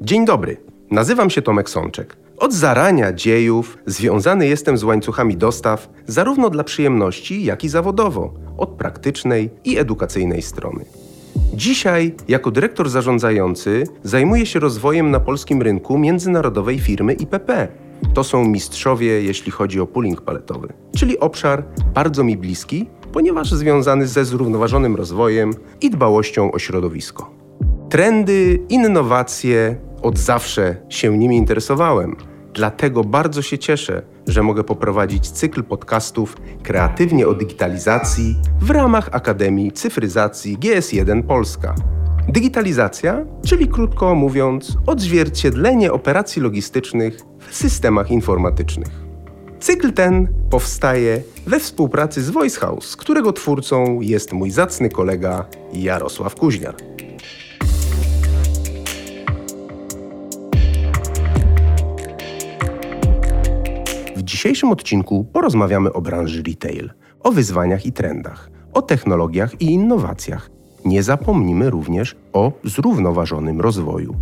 Dzień dobry, nazywam się Tomek Sączek. Od zarania dziejów związany jestem z łańcuchami dostaw zarówno dla przyjemności, jak i zawodowo, od praktycznej i edukacyjnej strony. Dzisiaj, jako dyrektor zarządzający, zajmuję się rozwojem na polskim rynku międzynarodowej firmy IPP. To są mistrzowie, jeśli chodzi o pooling paletowy, czyli obszar bardzo mi bliski, ponieważ związany ze zrównoważonym rozwojem i dbałością o środowisko. Trendy, innowacje, od zawsze się nimi interesowałem, dlatego bardzo się cieszę, że mogę poprowadzić cykl podcastów kreatywnie o digitalizacji w ramach Akademii Cyfryzacji GS1 Polska. Digitalizacja, czyli krótko mówiąc, odzwierciedlenie operacji logistycznych w systemach informatycznych. Cykl ten powstaje we współpracy z Voice House, którego twórcą jest mój zacny kolega Jarosław Kuźniar. W dzisiejszym odcinku porozmawiamy o branży retail, o wyzwaniach i trendach, o technologiach i innowacjach. Nie zapomnimy również o zrównoważonym rozwoju.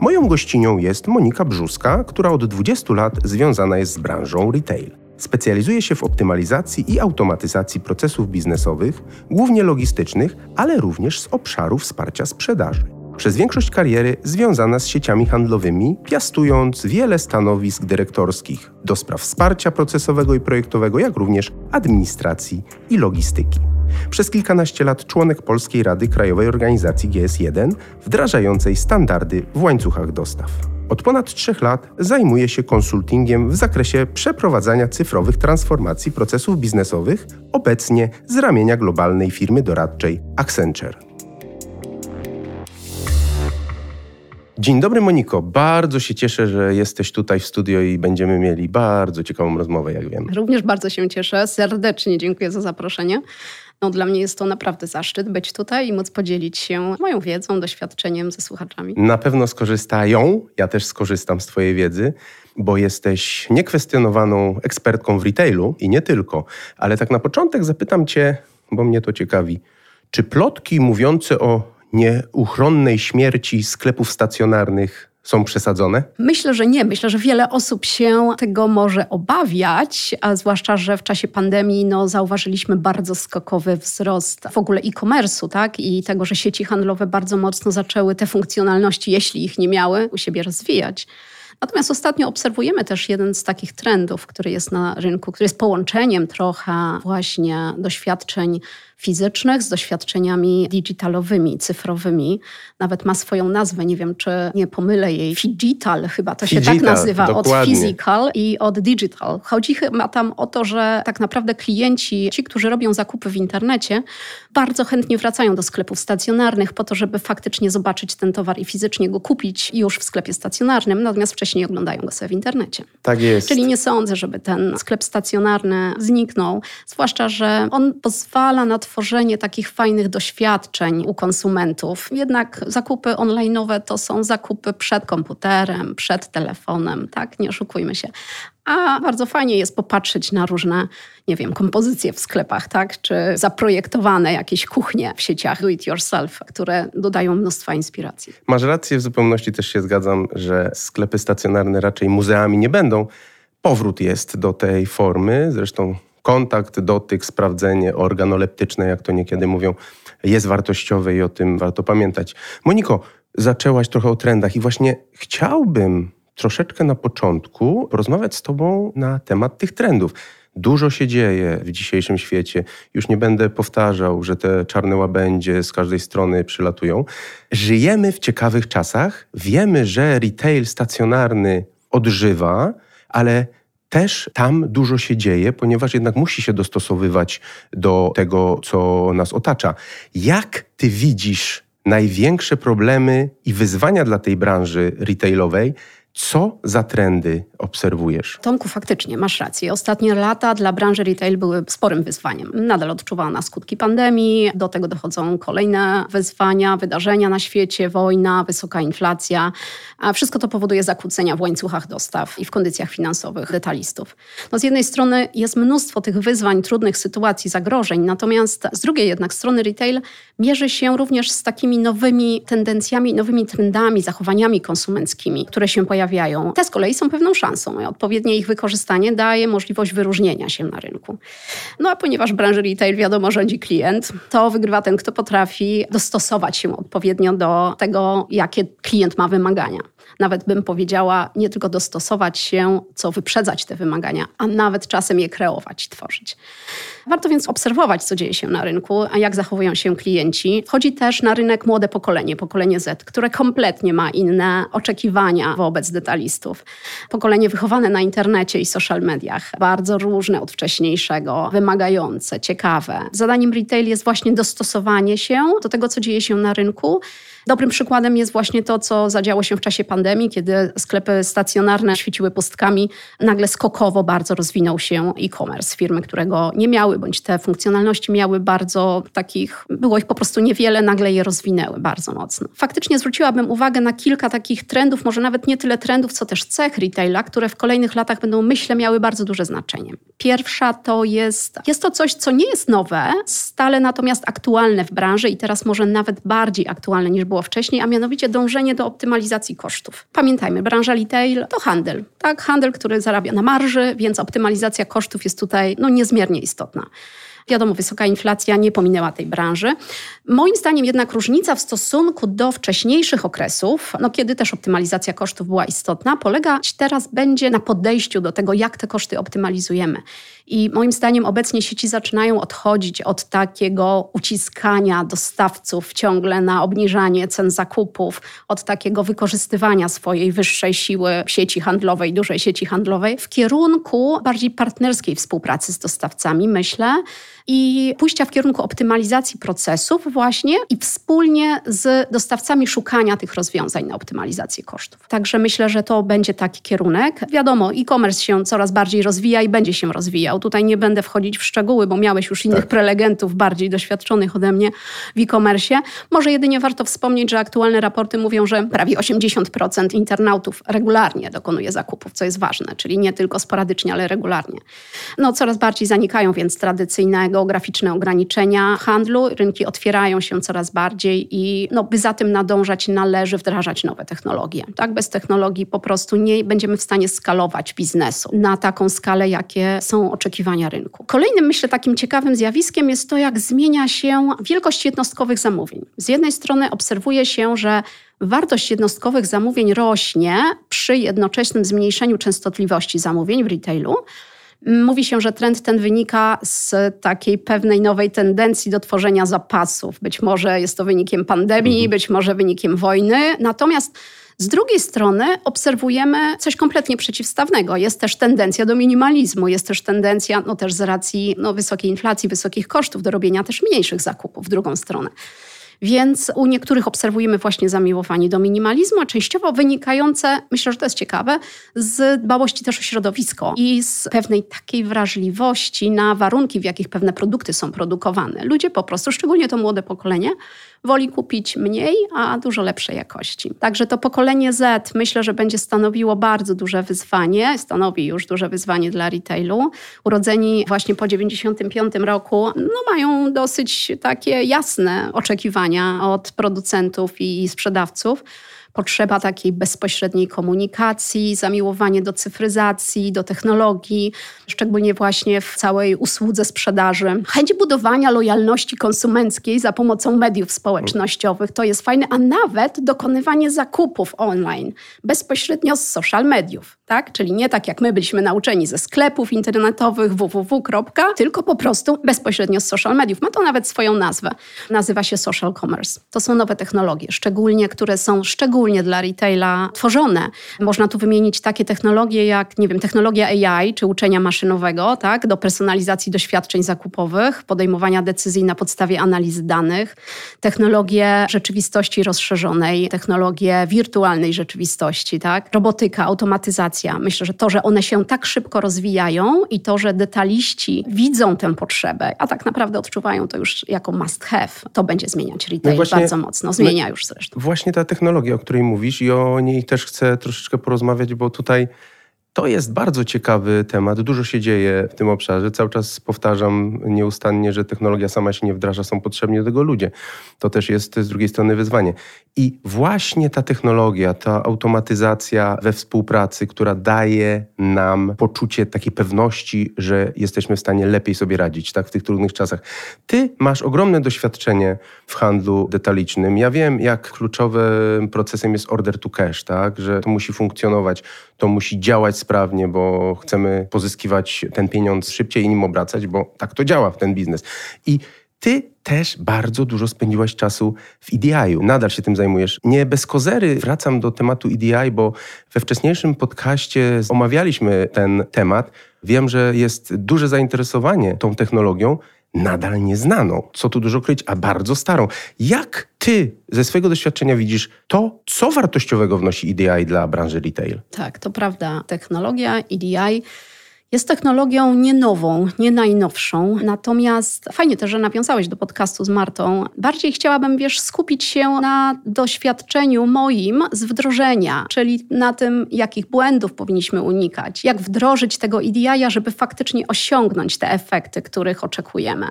Moją gościnią jest Monika Brzóska, która od 20 lat związana jest z branżą retail. Specjalizuje się w optymalizacji i automatyzacji procesów biznesowych, głównie logistycznych, ale również z obszaru wsparcia sprzedaży. Przez większość kariery związana z sieciami handlowymi, piastując wiele stanowisk dyrektorskich do spraw wsparcia procesowego i projektowego, jak również administracji i logistyki. Przez kilkanaście lat członek Polskiej Rady Krajowej Organizacji GS1, wdrażającej standardy w łańcuchach dostaw. Od ponad 3 lat zajmuje się konsultingiem w zakresie przeprowadzania cyfrowych transformacji procesów biznesowych, obecnie z ramienia globalnej firmy doradczej Accenture. Dzień dobry Moniko, bardzo się cieszę, że jesteś tutaj w studio i będziemy mieli bardzo ciekawą rozmowę, jak wiem. Również bardzo się cieszę, serdecznie dziękuję za zaproszenie. Dla mnie jest to naprawdę zaszczyt być tutaj i móc podzielić się moją wiedzą, doświadczeniem ze słuchaczami. Na pewno skorzystają, ja też skorzystam z twojej wiedzy, bo jesteś niekwestionowaną ekspertką w retailu i nie tylko. Ale tak na początek zapytam cię, bo mnie to ciekawi, czy plotki mówiące o nieuchronnej śmierci sklepów stacjonarnych są przesadzone? Myślę, że nie. Myślę, że wiele osób się tego może obawiać, a zwłaszcza, że w czasie pandemii zauważyliśmy bardzo skokowy wzrost w ogóle e-commerce'u, tak? I tego, że sieci handlowe bardzo mocno zaczęły te funkcjonalności, jeśli ich nie miały, u siebie rozwijać. Natomiast ostatnio obserwujemy też jeden z takich trendów, który jest na rynku, który jest połączeniem trochę właśnie doświadczeń fizycznych z doświadczeniami digitalowymi, cyfrowymi. Nawet ma swoją nazwę, nie wiem, czy nie pomylę jej. Phygital chyba to się tak nazywa, dokładnie. Od physical i od digital. Chodzi chyba tam o to, że tak naprawdę klienci, ci, którzy robią zakupy w internecie, bardzo chętnie wracają do sklepów stacjonarnych po to, żeby faktycznie zobaczyć ten towar i fizycznie go kupić już w sklepie stacjonarnym, natomiast wcześniej oglądają go sobie w internecie. Tak jest. Czyli nie sądzę, żeby ten sklep stacjonarny zniknął, zwłaszcza, że on pozwala na tworzenie takich fajnych doświadczeń u konsumentów. Jednak zakupy online'owe to są zakupy przed komputerem, przed telefonem, tak? Nie oszukujmy się. A bardzo fajnie jest popatrzeć na różne, nie wiem, kompozycje w sklepach, tak? Czy zaprojektowane jakieś kuchnie w sieciach do it yourself, które dodają mnóstwa inspiracji. Masz rację, w zupełności też się zgadzam, że sklepy stacjonarne raczej muzeami nie będą. Powrót jest do tej formy, zresztą kontakt, dotyk, sprawdzenie organoleptyczne, jak to niekiedy mówią, jest wartościowe i o tym warto pamiętać. Moniko, zaczęłaś trochę o trendach i właśnie chciałbym troszeczkę na początku porozmawiać z tobą na temat tych trendów. Dużo się dzieje w dzisiejszym świecie. Już nie będę powtarzał, że te czarne łabędzie z każdej strony przylatują. Żyjemy w ciekawych czasach. Wiemy, że retail stacjonarny odżywa, ale też tam dużo się dzieje, ponieważ jednak musi się dostosowywać do tego, co nas otacza. Jak ty widzisz największe problemy i wyzwania dla tej branży retailowej? Co za trendy obserwujesz? Tomku, faktycznie masz rację. Ostatnie lata dla branży retail były sporym wyzwaniem. Nadal odczuwano skutki pandemii, do tego dochodzą kolejne wyzwania, wydarzenia na świecie, wojna, wysoka inflacja. A wszystko to powoduje zakłócenia w łańcuchach dostaw i w kondycjach finansowych detalistów. No, z jednej strony jest mnóstwo tych wyzwań, trudnych sytuacji, zagrożeń, natomiast z drugiej jednak strony retail mierzy się również z takimi nowymi tendencjami, nowymi trendami, zachowaniami konsumenckimi, które się pojawiają. Te z kolei są pewną szansą i odpowiednie ich wykorzystanie daje możliwość wyróżnienia się na rynku. No a ponieważ w branży retail wiadomo rządzi klient, to wygrywa ten, kto potrafi dostosować się odpowiednio do tego, jakie klient ma wymagania. Nawet bym powiedziała, nie tylko dostosować się, co wyprzedzać te wymagania, a nawet czasem je kreować, tworzyć. Warto więc obserwować, co dzieje się na rynku, a jak zachowują się klienci. Wchodzi też na rynek młode pokolenie, pokolenie Z, które kompletnie ma inne oczekiwania wobec detalistów. Pokolenie wychowane na internecie i social mediach, bardzo różne od wcześniejszego, wymagające, ciekawe. Zadaniem retail jest właśnie dostosowanie się do tego, co dzieje się na rynku. Dobrym przykładem jest właśnie to, co zadziało się w czasie pandemii, kiedy sklepy stacjonarne świeciły pustkami. Nagle skokowo bardzo rozwinął się e-commerce. Firmy, które go nie miały, bądź te funkcjonalności miały bardzo takich, było ich po prostu niewiele, nagle je rozwinęły bardzo mocno. Faktycznie zwróciłabym uwagę na kilka takich trendów, może nawet nie tyle trendów, co też cech retaila, które w kolejnych latach będą, myślę, miały bardzo duże znaczenie. Pierwsza to jest to coś, co nie jest nowe, stale natomiast aktualne w branży i teraz może nawet bardziej aktualne niż było wcześniej, a mianowicie dążenie do optymalizacji kosztów. Pamiętajmy, branża retail to handel, tak? Handel, który zarabia na marży, więc optymalizacja kosztów jest tutaj niezmiernie istotna. Wiadomo, wysoka inflacja nie pominęła tej branży. Moim zdaniem jednak różnica w stosunku do wcześniejszych okresów, kiedy też optymalizacja kosztów była istotna, polegać teraz będzie na podejściu do tego, jak te koszty optymalizujemy. I moim zdaniem obecnie sieci zaczynają odchodzić od takiego uciskania dostawców ciągle na obniżanie cen zakupów, od takiego wykorzystywania swojej wyższej siły sieci handlowej, dużej sieci handlowej w kierunku bardziej partnerskiej współpracy z dostawcami, myślę, i pójścia w kierunku optymalizacji procesów właśnie i wspólnie z dostawcami szukania tych rozwiązań na optymalizację kosztów. Także myślę, że to będzie taki kierunek. Wiadomo, e-commerce się coraz bardziej rozwija i będzie się rozwijał. Tutaj nie będę wchodzić w szczegóły, bo miałeś już innych prelegentów bardziej doświadczonych ode mnie w e-commerce. Może jedynie warto wspomnieć, że aktualne raporty mówią, że prawie 80% internautów regularnie dokonuje zakupów, co jest ważne, czyli nie tylko sporadycznie, ale regularnie. Coraz bardziej zanikają więc tradycyjne geograficzne ograniczenia handlu, rynki otwierają się coraz bardziej i by za tym nadążać należy wdrażać nowe technologie. Tak? Bez technologii po prostu nie będziemy w stanie skalować biznesu na taką skalę, jakie są oczekiwania rynku. Kolejnym, myślę, takim ciekawym zjawiskiem jest to, jak zmienia się wielkość jednostkowych zamówień. Z jednej strony obserwuje się, że wartość jednostkowych zamówień rośnie przy jednoczesnym zmniejszeniu częstotliwości zamówień w retailu. Mówi się, że trend ten wynika z takiej pewnej nowej tendencji do tworzenia zapasów. Być może jest to wynikiem pandemii, być może wynikiem wojny. Natomiast z drugiej strony obserwujemy coś kompletnie przeciwstawnego. Jest też tendencja do minimalizmu, jest też tendencja też z racji wysokiej inflacji, wysokich kosztów do robienia też mniejszych zakupów w drugą stronę. Więc u niektórych obserwujemy właśnie zamiłowanie do minimalizmu, a częściowo wynikające, myślę, że to jest ciekawe, z dbałości też o środowisko i z pewnej takiej wrażliwości na warunki, w jakich pewne produkty są produkowane. Ludzie po prostu, szczególnie to młode pokolenie, woli kupić mniej, a dużo lepszej jakości. Także to pokolenie Z myślę, że będzie stanowiło bardzo duże wyzwanie, stanowi już duże wyzwanie dla retailu. Urodzeni właśnie po 1995 roku mają dosyć takie jasne oczekiwania od producentów i sprzedawców. Potrzeba takiej bezpośredniej komunikacji, zamiłowanie do cyfryzacji, do technologii, szczególnie właśnie w całej usłudze sprzedaży. Chęć budowania lojalności konsumenckiej za pomocą mediów społecznościowych, to jest fajne, a nawet dokonywanie zakupów online, bezpośrednio z social mediów, tak? Czyli nie tak jak my byliśmy nauczeni ze sklepów internetowych www. Tylko po prostu bezpośrednio z social mediów. Ma to nawet swoją nazwę. Nazywa się social commerce. To są nowe technologie, które są szczególnie dla retaila tworzone. Można tu wymienić takie technologie jak, technologia AI czy uczenia maszynowego, tak, do personalizacji doświadczeń zakupowych, podejmowania decyzji na podstawie analizy danych, technologia technologie rzeczywistości rozszerzonej, technologie wirtualnej rzeczywistości, tak? Robotyka, automatyzacja. Myślę, że to, że one się tak szybko rozwijają i to, że detaliści widzą tę potrzebę, a tak naprawdę odczuwają to już jako must have, to będzie zmieniać retail bardzo mocno. Zmienia już zresztą. Właśnie ta technologia, o której mówisz, i o niej też chcę troszeczkę porozmawiać, bo tutaj to jest bardzo ciekawy temat. Dużo się dzieje w tym obszarze. Cały czas powtarzam nieustannie, że technologia sama się nie wdraża, są potrzebni do tego ludzie. To też jest z drugiej strony wyzwanie. I właśnie ta technologia, ta automatyzacja we współpracy, która daje nam poczucie takiej pewności, że jesteśmy w stanie lepiej sobie radzić, tak, w tych trudnych czasach. Ty masz ogromne doświadczenie w handlu detalicznym. Ja wiem, jak kluczowym procesem jest order to cash, tak, że to musi funkcjonować, to musi działać sprawnie, bo chcemy pozyskiwać ten pieniądz szybciej i nim obracać, bo tak to działa w ten biznes. I ty też bardzo dużo spędziłaś czasu w EDI-u. Nadal się tym zajmujesz. Nie bez kozery wracam do tematu EDI, bo we wcześniejszym podcaście omawialiśmy ten temat. Wiem, że jest duże zainteresowanie tą technologią, nadal nieznaną, co tu dużo kryć, a bardzo starą. Jak ty ze swojego doświadczenia widzisz to, co wartościowego wnosi EDI dla branży retail? Tak, to prawda. Technologia EDI jest technologią nie nową, nie najnowszą, natomiast fajnie też, że nawiązałeś do podcastu z Martą. Bardziej chciałabym, skupić się na doświadczeniu moim z wdrożenia, czyli na tym, jakich błędów powinniśmy unikać, jak wdrożyć tego EDI-a, żeby faktycznie osiągnąć te efekty, których oczekujemy.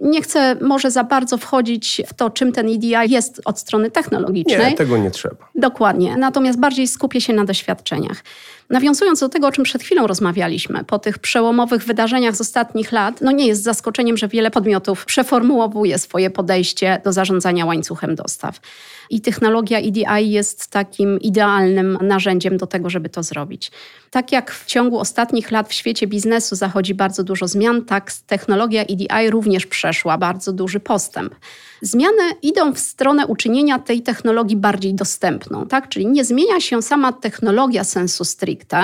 Nie chcę może za bardzo wchodzić w to, czym ten EDI jest od strony technologicznej. Nie, tego nie trzeba. Dokładnie, natomiast bardziej skupię się na doświadczeniach. Nawiązując do tego, o czym przed chwilą rozmawialiśmy, po tych przełomowych wydarzeniach z ostatnich lat, nie jest zaskoczeniem, że wiele podmiotów przeformułowuje swoje podejście do zarządzania łańcuchem dostaw. I technologia EDI jest takim idealnym narzędziem do tego, żeby to zrobić. Tak jak w ciągu ostatnich lat w świecie biznesu zachodzi bardzo dużo zmian, tak technologia EDI również przeszła bardzo duży postęp. Zmiany idą w stronę uczynienia tej technologii bardziej dostępną, tak? Czyli nie zmienia się sama technologia sensu stricte,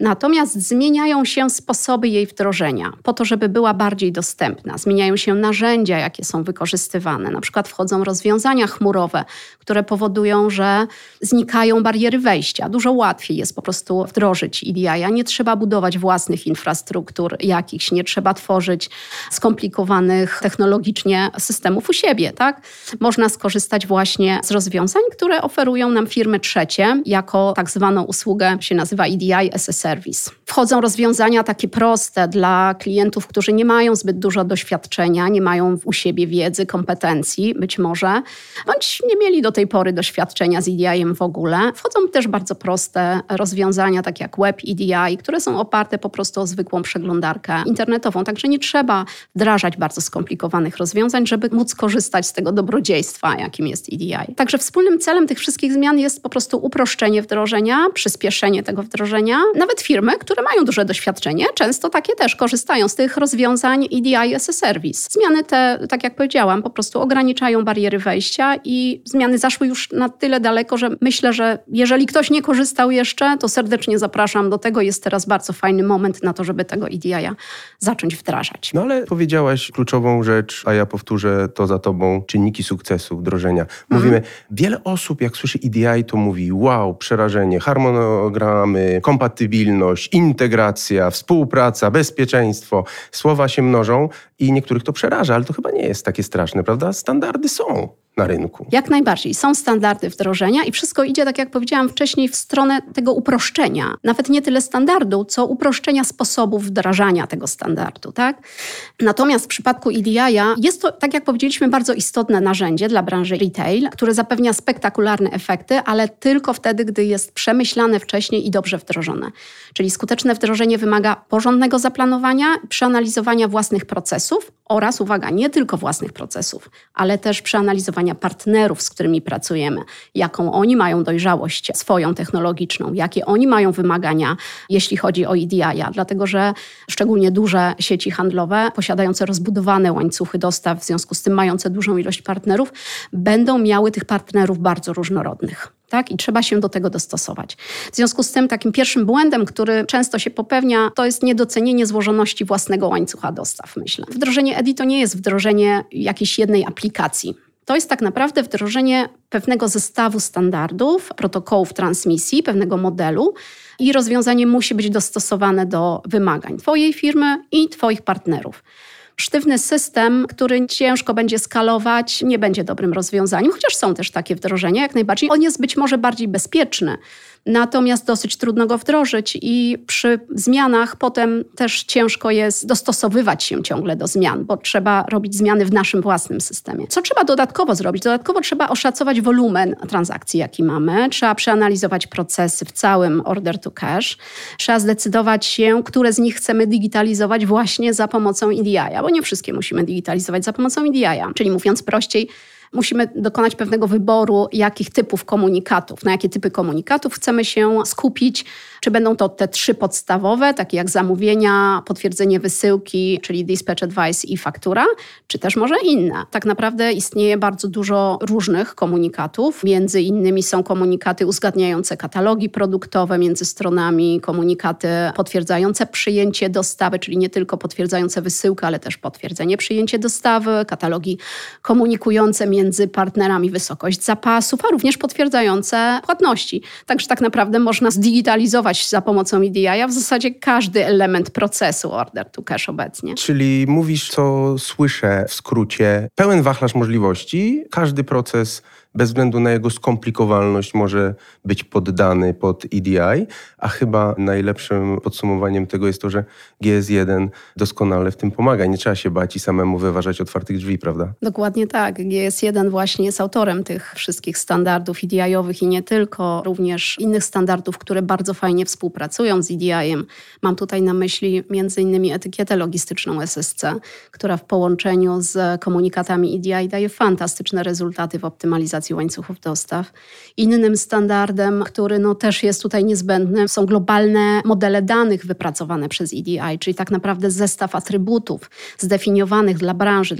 natomiast zmieniają się sposoby jej wdrożenia, po to, żeby była bardziej dostępna. Zmieniają się narzędzia, jakie są wykorzystywane. Na przykład wchodzą rozwiązania chmurowe, które powodują, że znikają bariery wejścia. Dużo łatwiej jest po prostu wdrożyć EDI-a. Nie trzeba budować własnych infrastruktur jakichś, nie trzeba tworzyć skomplikowanych technologicznie systemów u siebie, tak? Można skorzystać właśnie z rozwiązań, które oferują nam firmy trzecie, jako tak zwaną usługę, się nazywa EDI as a Service. Wchodzą rozwiązania takie proste dla klientów, którzy nie mają zbyt dużo doświadczenia, nie mają u siebie wiedzy, kompetencji być może, bądź nie mieli do tej pory doświadczenia z EDI-em w ogóle. Wchodzą też bardzo proste rozwiązania, takie jak Web EDI, które są oparte po prostu o zwykłą przeglądarkę internetową. Także nie trzeba wdrażać bardzo skomplikowanych rozwiązań, żeby móc korzystać z tego dobrodziejstwa, jakim jest EDI. Także wspólnym celem tych wszystkich zmian jest po prostu uproszczenie wdrożenia, przyspieszenie tego wdrożenia. Nawet firmy, które mają duże doświadczenie, często takie też korzystają z tych rozwiązań EDI as a Service. Zmiany te, tak jak powiedziałam, po prostu ograniczają bariery wejścia i zmiany zaszły już na tyle daleko, że myślę, że jeżeli ktoś nie korzystał jeszcze, to serdecznie zapraszam do tego. Jest teraz bardzo fajny moment na to, żeby tego EDI-a zacząć wdrażać. No ale powiedziałaś kluczową rzecz, a ja powtórzę to za tobą, czynniki sukcesu wdrożenia. Mówimy, wiele osób jak słyszy EDI, to mówi wow, przerażenie, harmonogramy, kompatybilność, integracja, współpraca, bezpieczeństwo. Słowa się mnożą i niektórych to przeraża, ale to chyba nie jest takie straszne, prawda? Standardy są na rynku. Jak najbardziej. Są standardy wdrożenia i wszystko idzie, tak jak powiedziałam wcześniej, w stronę tego uproszczenia. Nawet nie tyle standardu, co uproszczenia sposobu wdrażania tego standardu, tak? Natomiast w przypadku EDI-a jest to, tak jak powiedzieliśmy, bardzo istotne narzędzie dla branży retail, które zapewnia spektakularne efekty, ale tylko wtedy, gdy jest przemyślane wcześniej i dobrze wdrożone. Czyli skuteczne wdrożenie wymaga porządnego zaplanowania, przeanalizowania własnych procesów oraz, uwaga, nie tylko własnych procesów, ale też przeanalizowania partnerów, z którymi pracujemy, jaką oni mają dojrzałość swoją technologiczną, jakie oni mają wymagania, jeśli chodzi o EDI-a, dlatego że szczególnie duże sieci handlowe, posiadające rozbudowane łańcuchy dostaw, w związku z tym mające dużą ilość partnerów, będą miały tych partnerów bardzo różnorodnych. Tak? I trzeba się do tego dostosować. W związku z tym takim pierwszym błędem, który często się popełnia, to jest niedocenienie złożoności własnego łańcucha dostaw, myślę. Wdrożenie EDI to nie jest wdrożenie jakiejś jednej aplikacji. To jest tak naprawdę wdrożenie pewnego zestawu standardów, protokołów transmisji, pewnego modelu i rozwiązanie musi być dostosowane do wymagań Twojej firmy i Twoich partnerów. Sztywny system, który ciężko będzie skalować, nie będzie dobrym rozwiązaniem, chociaż są też takie wdrożenia jak najbardziej. On jest być może bardziej bezpieczny, natomiast dosyć trudno go wdrożyć i przy zmianach potem też ciężko jest dostosowywać się ciągle do zmian, bo trzeba robić zmiany w naszym własnym systemie. Co trzeba dodatkowo zrobić? Dodatkowo trzeba oszacować wolumen transakcji, jaki mamy. Trzeba przeanalizować procesy w całym order to cash. Trzeba zdecydować się, które z nich chcemy digitalizować właśnie za pomocą EDI-a, bo nie wszystkie musimy digitalizować za pomocą EDI-a. Czyli mówiąc prościej, musimy dokonać pewnego wyboru, jakich typów komunikatów, na jakie typy komunikatów chcemy się skupić. Czy będą to te trzy podstawowe, takie jak zamówienia, potwierdzenie wysyłki, czyli dispatch advice i faktura, czy też może inne. Tak naprawdę istnieje bardzo dużo różnych komunikatów. Między innymi są komunikaty uzgadniające katalogi produktowe między stronami, komunikaty potwierdzające przyjęcie dostawy, czyli nie tylko potwierdzające wysyłkę, ale też potwierdzenie przyjęcie dostawy, katalogi komunikujące między partnerami wysokość zapasów, a również potwierdzające płatności. Także tak naprawdę można zdigitalizować za pomocą EDI-a w zasadzie każdy element procesu order to cash obecnie. Czyli mówisz, co słyszę w skrócie, pełen wachlarz możliwości, każdy proces bez względu na jego skomplikowalność może być poddany pod EDI, a chyba najlepszym podsumowaniem tego jest to, że GS1 doskonale w tym pomaga. Nie trzeba się bać i samemu wyważać otwartych drzwi, prawda? Dokładnie tak. GS1 właśnie jest autorem tych wszystkich standardów EDI-owych i nie tylko, również innych standardów, które bardzo fajnie współpracują z EDI-em. Mam tutaj na myśli m.in. etykietę logistyczną SSC, która w połączeniu z komunikatami EDI daje fantastyczne rezultaty w optymalizacji łańcuchów dostaw. Innym standardem, który też jest tutaj niezbędny, są globalne modele danych wypracowane przez EDI, czyli tak naprawdę zestaw atrybutów zdefiniowanych dla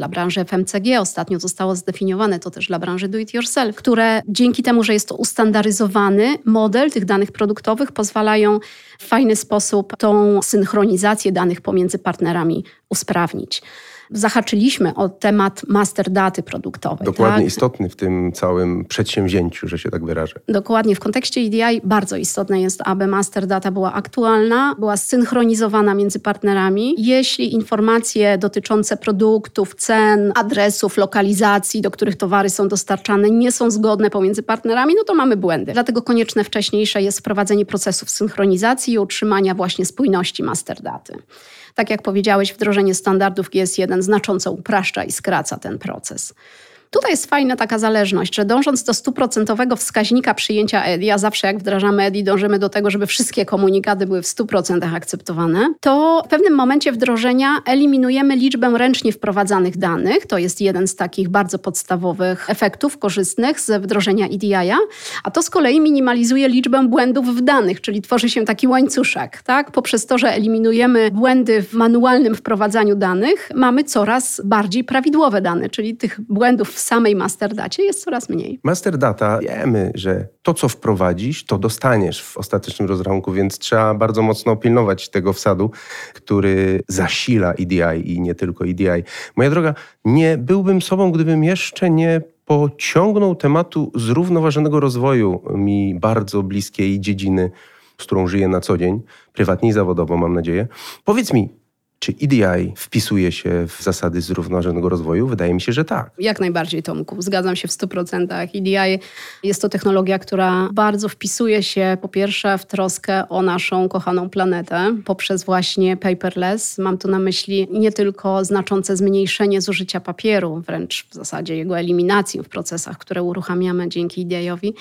branży FMCG. Ostatnio zostało zdefiniowane to też dla branży do it yourself, które dzięki temu, że jest to ustandaryzowany model tych danych produktowych, pozwalają w fajny sposób tą synchronizację danych pomiędzy partnerami usprawnić. Zahaczyliśmy o temat master daty produktowej. Dokładnie, tak? Istotny w tym całym przedsięwzięciu, że się tak wyrażę. Dokładnie, w kontekście EDI bardzo istotne jest, aby master data była aktualna, była zsynchronizowana między partnerami. Jeśli informacje dotyczące produktów, cen, adresów, lokalizacji, do których towary są dostarczane, nie są zgodne pomiędzy partnerami, to mamy błędy. Dlatego konieczne wcześniejsze jest wprowadzenie procesów synchronizacji i utrzymania właśnie spójności master daty. Tak jak powiedziałeś, wdrożenie standardów GS1 znacząco upraszcza i skraca ten proces. Tutaj jest fajna taka zależność, że dążąc do 100% wskaźnika przyjęcia EDI, a zawsze jak wdrażamy EDI dążymy do tego, żeby wszystkie komunikaty były w 100% akceptowane, to w pewnym momencie wdrożenia eliminujemy liczbę ręcznie wprowadzanych danych. To jest jeden z takich bardzo podstawowych efektów korzystnych z wdrożenia EDI-a, a to z kolei minimalizuje liczbę błędów w danych, czyli tworzy się taki łańcuszek. Tak? Poprzez to, że eliminujemy błędy w manualnym wprowadzaniu danych, mamy coraz bardziej prawidłowe dane, czyli tych błędów w samej master dacie jest coraz mniej. Master data, wiemy, że to, co wprowadzisz, to dostaniesz w ostatecznym rozrachunku, więc trzeba bardzo mocno pilnować tego wsadu, który zasila EDI i nie tylko EDI. Moja droga, nie byłbym sobą, gdybym jeszcze nie pociągnął tematu zrównoważonego rozwoju mi bardzo bliskiej dziedziny, z którą żyję na co dzień, prywatnie i zawodowo, mam nadzieję. Powiedz mi, czy EDI wpisuje się w zasady zrównoważonego rozwoju? Wydaje mi się, że tak. Jak najbardziej, Tomku. Zgadzam się w 100%. EDI jest to technologia, która bardzo wpisuje się po pierwsze w troskę o naszą kochaną planetę poprzez właśnie paperless. Mam tu na myśli nie tylko znaczące zmniejszenie zużycia papieru, wręcz w zasadzie jego eliminację w procesach, które uruchamiamy dzięki EDI-owi,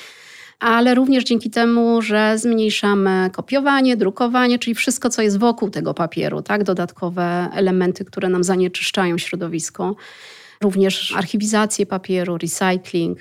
ale również dzięki temu, że zmniejszamy kopiowanie, drukowanie, czyli wszystko, co jest wokół tego papieru, tak? Dodatkowe elementy, które nam zanieczyszczają środowisko. Również archiwizację papieru, recycling.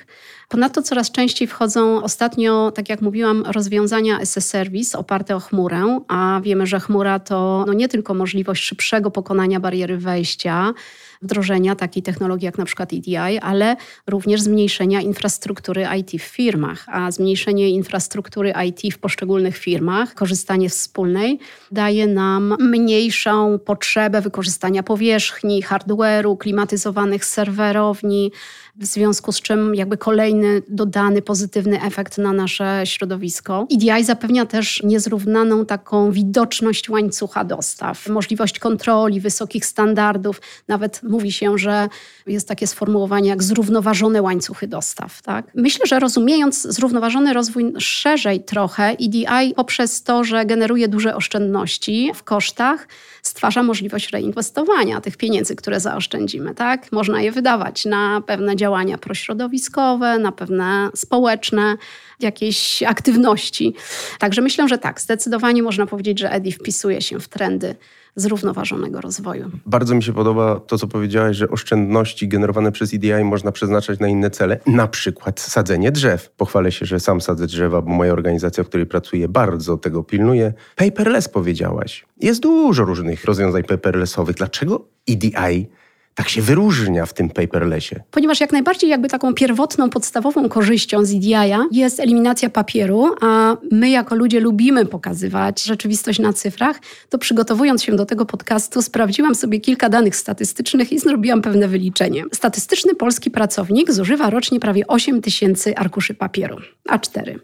Ponadto coraz częściej wchodzą ostatnio, tak jak mówiłam, rozwiązania as a service oparte o chmurę, a wiemy, że chmura to nie tylko możliwość szybszego pokonania bariery wejścia, wdrożenia takiej technologii jak na przykład EDI, ale również zmniejszenia infrastruktury IT w firmach, a zmniejszenie infrastruktury IT w poszczególnych firmach, korzystanie wspólnej daje nam mniejszą potrzebę wykorzystania powierzchni, hardware'u, klimatyzowanych serwerowni, w związku z czym jakby kolejny dodany pozytywny efekt na nasze środowisko. EDI zapewnia też niezrównaną taką widoczność łańcucha dostaw, możliwość kontroli, wysokich standardów, nawet mówi się, że jest takie sformułowanie jak zrównoważone łańcuchy dostaw. Tak? Myślę, że rozumiejąc zrównoważony rozwój szerzej trochę, EDI poprzez to, że generuje duże oszczędności w kosztach, stwarza możliwość reinwestowania tych pieniędzy, które zaoszczędzimy. Tak? Można je wydawać na pewne działania prośrodowiskowe, na pewne społeczne, jakieś aktywności. Także myślę, że tak, zdecydowanie można powiedzieć, że EDI wpisuje się w trendy zrównoważonego rozwoju. Bardzo mi się podoba to, co powiedziałaś, że oszczędności generowane przez EDI można przeznaczać na inne cele, na przykład sadzenie drzew. Pochwalę się, że sam sadzę drzewa, bo moja organizacja, w której pracuję, bardzo tego pilnuje. Paperless powiedziałaś. Jest dużo różnych rozwiązań paperlessowych. Dlaczego EDI tak się wyróżnia w tym paperlessie? Ponieważ jak najbardziej jakby taką pierwotną, podstawową korzyścią z EDI-a jest eliminacja papieru, a my jako ludzie lubimy pokazywać rzeczywistość na cyfrach, to przygotowując się do tego podcastu sprawdziłam sobie kilka danych statystycznych i zrobiłam pewne wyliczenie. Statystyczny polski pracownik zużywa rocznie prawie 8 000 arkuszy papieru, A4.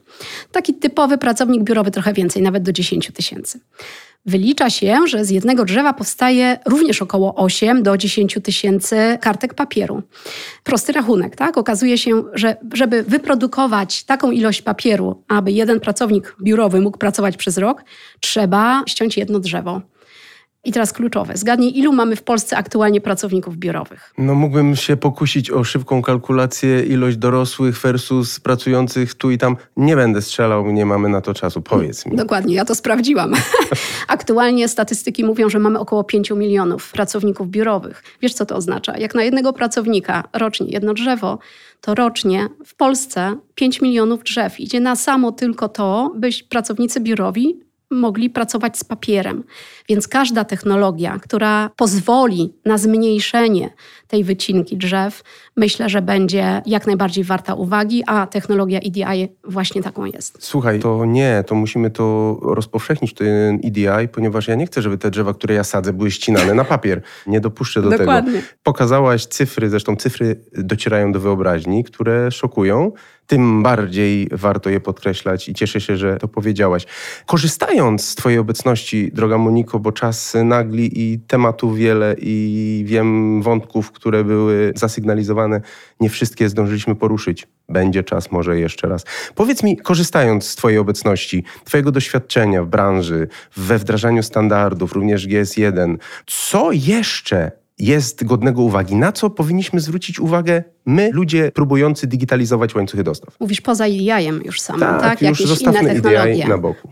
Taki typowy pracownik biurowy trochę więcej, nawet do 10 000. Wylicza się, że z jednego drzewa powstaje również około 8 do 10 tysięcy kartek papieru. Prosty rachunek, tak? Okazuje się, że żeby wyprodukować taką ilość papieru, aby jeden pracownik biurowy mógł pracować przez rok, trzeba ściąć jedno drzewo. I teraz kluczowe. Zgadnij, ilu mamy w Polsce aktualnie pracowników biurowych? No mógłbym się pokusić o szybką kalkulację, ilość dorosłych versus pracujących tu i tam. Nie będę strzelał, nie mamy na to czasu. Powiedz mi. Dokładnie, ja to sprawdziłam. Aktualnie statystyki mówią, że mamy około 5 milionów pracowników biurowych. Wiesz, co to oznacza? Jak na jednego pracownika rocznie jedno drzewo, to rocznie w Polsce 5 milionów drzew idzie na samo tylko to, by pracownicy biurowi mogli pracować z papierem. Więc każda technologia, która pozwoli na zmniejszenie tej wycinki drzew, myślę, że będzie jak najbardziej warta uwagi, a technologia EDI właśnie taką jest. Słuchaj, to musimy to rozpowszechnić, ten EDI, ponieważ ja nie chcę, żeby te drzewa, które ja sadzę, były ścinane na papier. Nie dopuszczę do tego. Pokazałaś cyfry, zresztą cyfry docierają do wyobraźni, które szokują. Tym bardziej warto je podkreślać i cieszę się, że to powiedziałaś. Korzystając z Twojej obecności, droga Moniko, bo czas nagli i tematu wiele i wiem wątków, które były zasygnalizowane, nie wszystkie zdążyliśmy poruszyć. Będzie czas może jeszcze raz. Powiedz mi, korzystając z Twojej obecności, Twojego doświadczenia w branży, we wdrażaniu standardów, również GS1, co jeszcze jest godnego uwagi? Na co powinniśmy zwrócić uwagę my, ludzie próbujący digitalizować łańcuchy dostaw? Mówisz poza EDI-em już samym, tak? Już jakieś inne technologie. EDI na boku.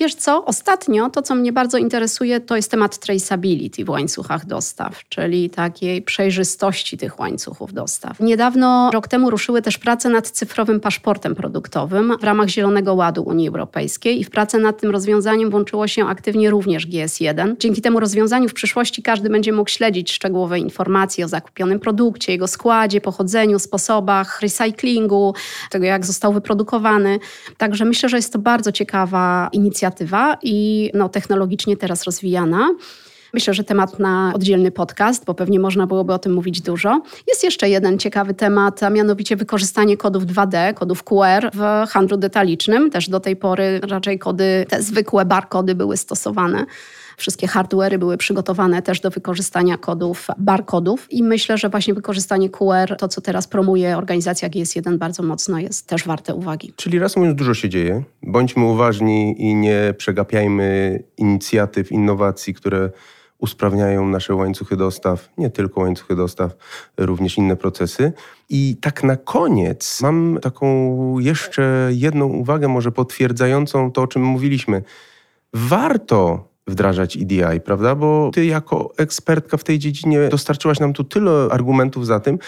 Wiesz co, ostatnio to, co mnie bardzo interesuje, to jest temat traceability w łańcuchach dostaw, czyli takiej przejrzystości tych łańcuchów dostaw. Niedawno, rok temu ruszyły też prace nad cyfrowym paszportem produktowym w ramach Zielonego Ładu Unii Europejskiej i w pracę nad tym rozwiązaniem włączyło się aktywnie również GS1. Dzięki temu rozwiązaniu w przyszłości każdy będzie mógł śledzić szczegółowe informacje o zakupionym produkcie, jego składzie, pochodzeniu, sposobach recyklingu, tego jak został wyprodukowany. Także myślę, że jest to bardzo ciekawa inicjatywa i technologicznie teraz rozwijana. Myślę, że temat na oddzielny podcast, bo pewnie można byłoby o tym mówić dużo. Jest jeszcze jeden ciekawy temat, a mianowicie wykorzystanie kodów 2D, kodów QR w handlu detalicznym. Też do tej pory raczej kody, te zwykłe barkody były stosowane. Wszystkie hardware'y były przygotowane też do wykorzystania kodów, barkodów i myślę, że właśnie wykorzystanie QR, to co teraz promuje organizacja GS1 bardzo mocno, jest też warte uwagi. Czyli reasumując, dużo się dzieje. Bądźmy uważni i nie przegapiajmy inicjatyw, innowacji, które usprawniają nasze łańcuchy dostaw, nie tylko łańcuchy dostaw, również inne procesy. I tak na koniec mam taką jeszcze jedną uwagę, może potwierdzającą to, o czym mówiliśmy. Warto wdrażać EDI, prawda? Bo ty jako ekspertka w tej dziedzinie dostarczyłaś nam tu tyle argumentów za tym,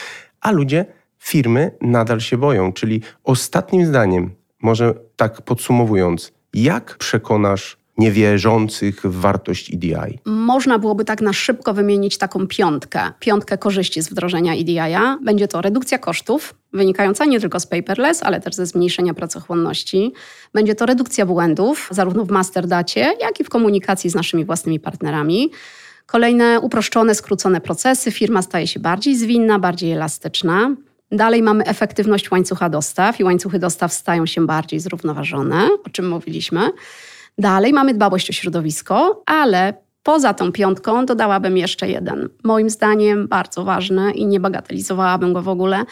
a ludzie firmy nadal się boją. Czyli ostatnim zdaniem, może tak podsumowując, jak przekonasz niewierzących w wartość EDI? Można byłoby tak na szybko wymienić taką piątkę korzyści z wdrożenia EDI-a. Będzie to redukcja kosztów, wynikająca nie tylko z paperless, ale też ze zmniejszenia pracochłonności. Będzie to redukcja błędów, zarówno w masterdacie, jak i w komunikacji z naszymi własnymi partnerami. Kolejne uproszczone, skrócone procesy. Firma staje się bardziej zwinna, bardziej elastyczna. Dalej mamy efektywność łańcucha dostaw i łańcuchy dostaw stają się bardziej zrównoważone, o czym mówiliśmy. Dalej mamy dbałość o środowisko, ale poza tą piątką dodałabym jeszcze jeden. Moim zdaniem bardzo ważny i nie bagatelizowałabym go w ogóle.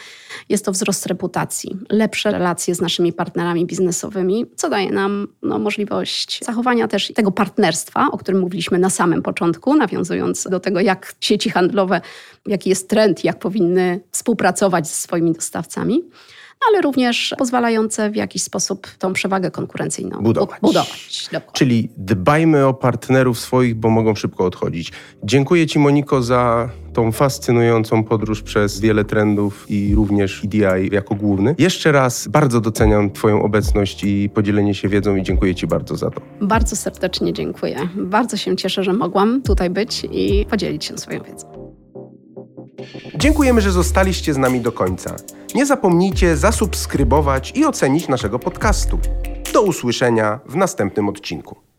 Jest to wzrost reputacji, lepsze relacje z naszymi partnerami biznesowymi, co daje nam możliwość zachowania też tego partnerstwa, o którym mówiliśmy na samym początku, nawiązując do tego, jak sieci handlowe, jaki jest trend, jak powinny współpracować ze swoimi dostawcami, ale również pozwalające w jakiś sposób tą przewagę konkurencyjną budować. Czyli dbajmy o partnerów swoich, bo mogą szybko odchodzić. Dziękuję Ci, Moniko, za tą fascynującą podróż przez wiele trendów i również EDI jako główny. Jeszcze raz bardzo doceniam Twoją obecność i podzielenie się wiedzą i dziękuję Ci bardzo za to. Bardzo serdecznie dziękuję. Bardzo się cieszę, że mogłam tutaj być i podzielić się swoją wiedzą. Dziękujemy, że zostaliście z nami do końca. Nie zapomnijcie zasubskrybować i ocenić naszego podcastu. Do usłyszenia w następnym odcinku.